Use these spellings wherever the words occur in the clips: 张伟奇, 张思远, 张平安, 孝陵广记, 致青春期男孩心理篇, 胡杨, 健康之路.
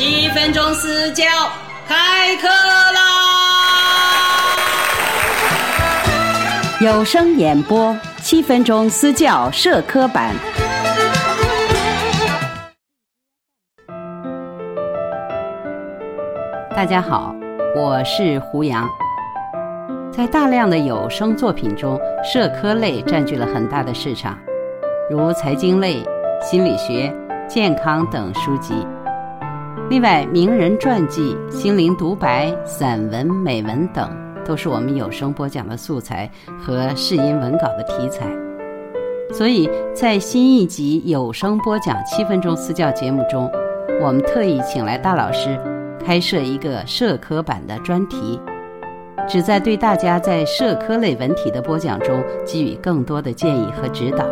7分钟私教开课啦！有声演播7分钟私教社科版。大家好，我是胡杨。在大量的有声作品中，社科类占据了很大的市场，如财经类、心理学、健康等书籍。另外，名人传记、心灵独白、散文、美文等都是我们有声播讲的素材和试音文稿的题材。所以在新一集有声播讲7分钟私教节目中，我们特意请来大老师开设一个社科版的专题，旨在对大家在社科类文体的播讲中给予更多的建议和指导。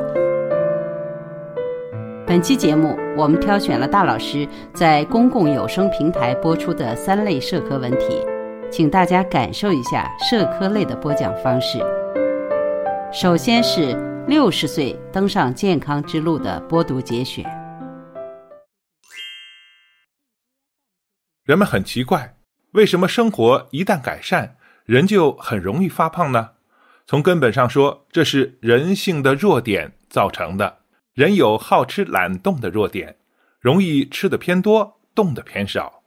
本期节目我们挑选了大老师在公共有声平台播出的3类社科文体，请大家感受一下社科类的播讲方式。首先是60岁登上健康之路的播读节选。人们很奇怪，为什么生活一旦改善，人就很容易发胖呢？从根本上说，这是人性的弱点造成的。人有好吃懒动的弱点，容易吃的偏多，动的偏少。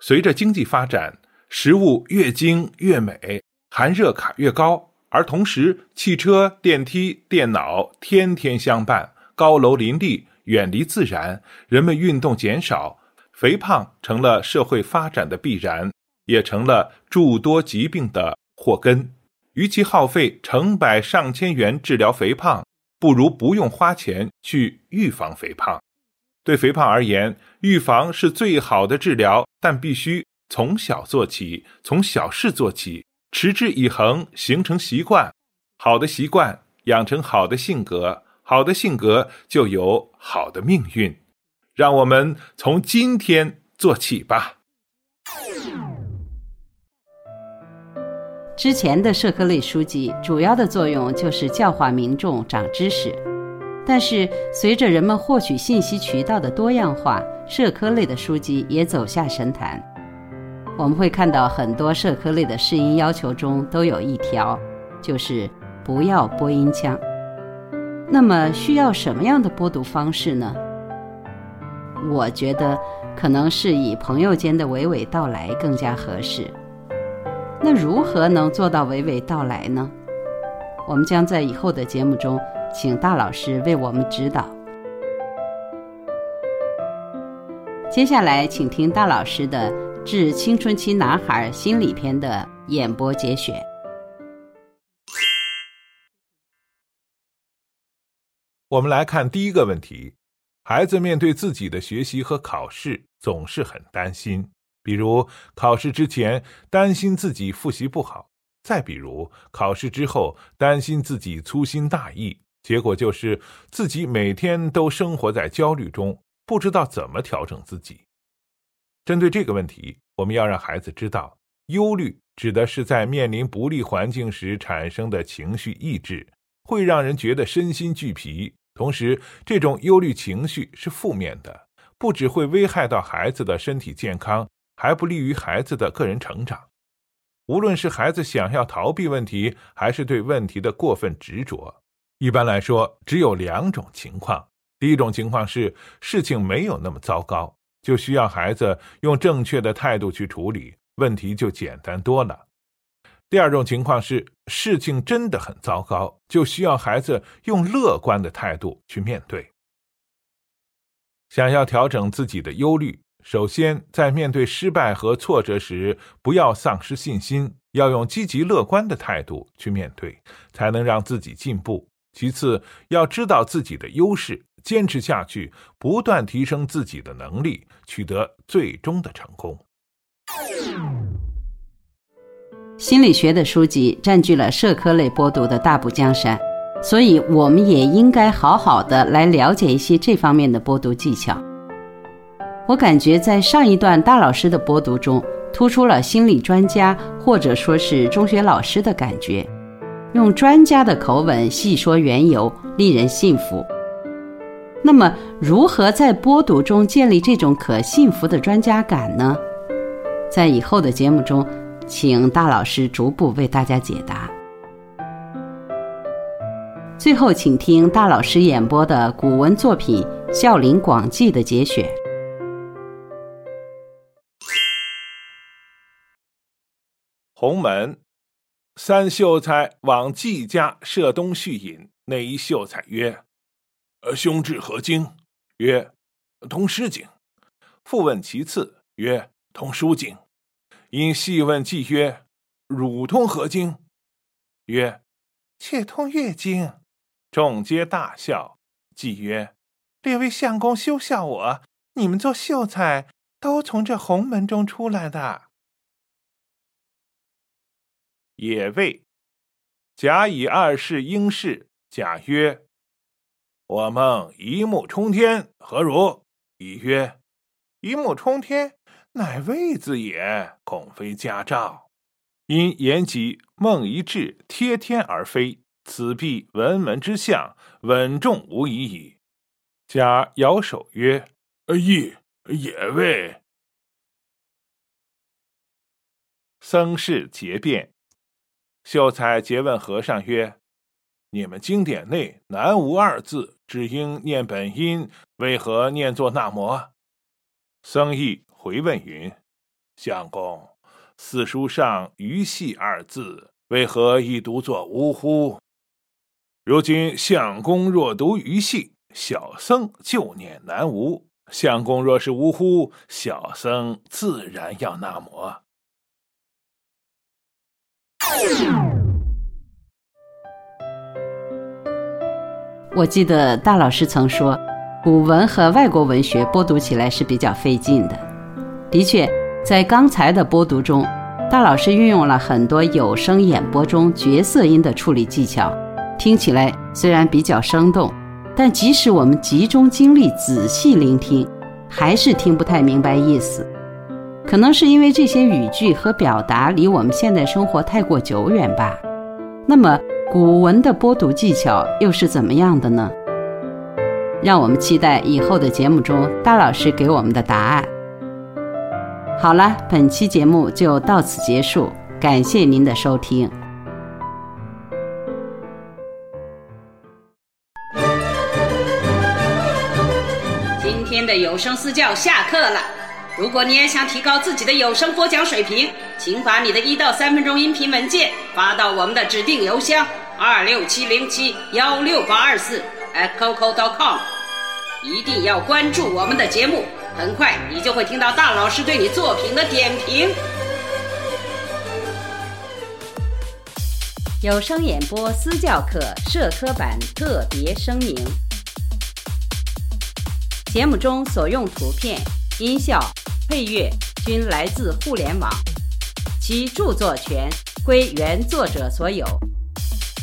随着经济发展，食物越精越美，含热卡越高，而同时汽车、电梯、电脑天天相伴，高楼林立，远离自然，人们运动减少，肥胖成了社会发展的必然，也成了诸多疾病的祸根。与其耗费成百上千元治疗肥胖，不如不用花钱去预防肥胖。对肥胖而言，预防是最好的治疗，但必须从小做起，从小事做起，持之以恒，形成习惯。好的习惯养成好的性格，好的性格就有好的命运。让我们从今天做起吧。之前的社科类书籍主要的作用就是教化民众长知识，但是随着人们获取信息渠道的多样化，社科类的书籍也走下神坛。我们会看到很多社科类的试音要求中都有一条，就是不要播音腔。那么需要什么样的播读方式呢？我觉得可能是以朋友间的娓娓道来更加合适。那如何能做到娓娓道来呢？我们将在以后的节目中请大老师为我们指导。接下来请听大老师的《致青春期男孩心理篇》的演播节选。我们来看第一个问题，孩子面对自己的学习和考试总是很担心，比如考试之前担心自己复习不好，再比如考试之后担心自己粗心大意，结果就是自己每天都生活在焦虑中，不知道怎么调整自己。针对这个问题，我们要让孩子知道，忧虑指的是在面临不利环境时产生的情绪抑制，会让人觉得身心俱疲，同时这种忧虑情绪是负面的，不只会危害到孩子的身体健康，还不利于孩子的个人成长。无论是孩子想要逃避问题，还是对问题的过分执着，一般来说只有2种情况。第一种情况是事情没有那么糟糕，就需要孩子用正确的态度去处理，问题就简单多了。第2种情况是事情真的很糟糕，就需要孩子用乐观的态度去面对。想要调整自己的忧虑，首先，在面对失败和挫折时，不要丧失信心，要用积极乐观的态度去面对，才能让自己进步。其次，要知道自己的优势，坚持下去，不断提升自己的能力，取得最终的成功。心理学的书籍占据了社科类播读的大步江山，所以我们也应该好好的来了解一些这方面的播读技巧。我感觉在上一段大老师的播读中，突出了心理专家或者说是中学老师的感觉，用专家的口吻细说缘由，令人信服。那么如何在波读中建立这种可信服的专家感呢？在以后的节目中，请大老师逐步为大家解答。最后请听大老师演播的古文作品《孝陵广记》的节选。鸿门，三秀才往季家设东续饮。那一秀才曰：兄至何经？曰：通诗经。复问其次，曰：通书经。因细问季曰：汝通何经？曰：妾通乐经。众皆大笑。季曰：列位相公休笑我，你们做秀才都从这鸿门中出来的。也谓甲乙二世应试。甲曰：我梦一目冲天，何如？乙曰：一目冲天，乃谓字也，恐非佳兆。因言及梦一至，贴天而飞，此必文门之象，稳重无疑矣。甲摇手曰：亦也未。僧是结辩。秀才诘问和尚曰：你们经典内南无二字，只应念本音，为何念作那摩？僧亦回问云：相公，四书上鱼戏二字，为何亦读作呜呼？如今相公若读鱼戏，小僧就念南无；相公若是呜呼，小僧自然要那摩。我记得大老师曾说，古文和外国文学播读起来是比较费劲的。的确，在刚才的播读中，大老师运用了很多有声演播中角色音的处理技巧，听起来虽然比较生动，但即使我们集中精力仔细聆听，还是听不太明白意思。可能是因为这些语句和表达离我们现代生活太过久远吧。那么古文的播读技巧又是怎么样的呢？让我们期待以后的节目中大老师给我们的答案。好了，本期节目就到此结束，感谢您的收听。今天的有声私教下课了。如果你也想提高自己的有声播讲水平，请把你的1到3分钟音频文件发到我们的指定邮箱26707-16824@coco.com， 一定要关注我们的节目，很快你就会听到大老师对你作品的点评。有声演播私教课社科版特别声明：节目中所用图片、音效、配乐均来自互联网，其著作权归原作者所有。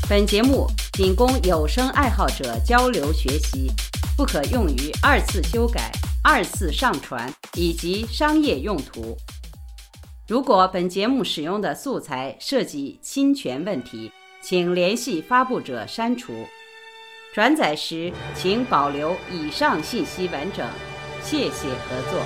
本节目仅供有声爱好者交流学习，不可用于二次修改、二次上传以及商业用途。如果本节目使用的素材涉及侵权问题，请联系发布者删除。转载时请保留以上信息完整。谢谢合作。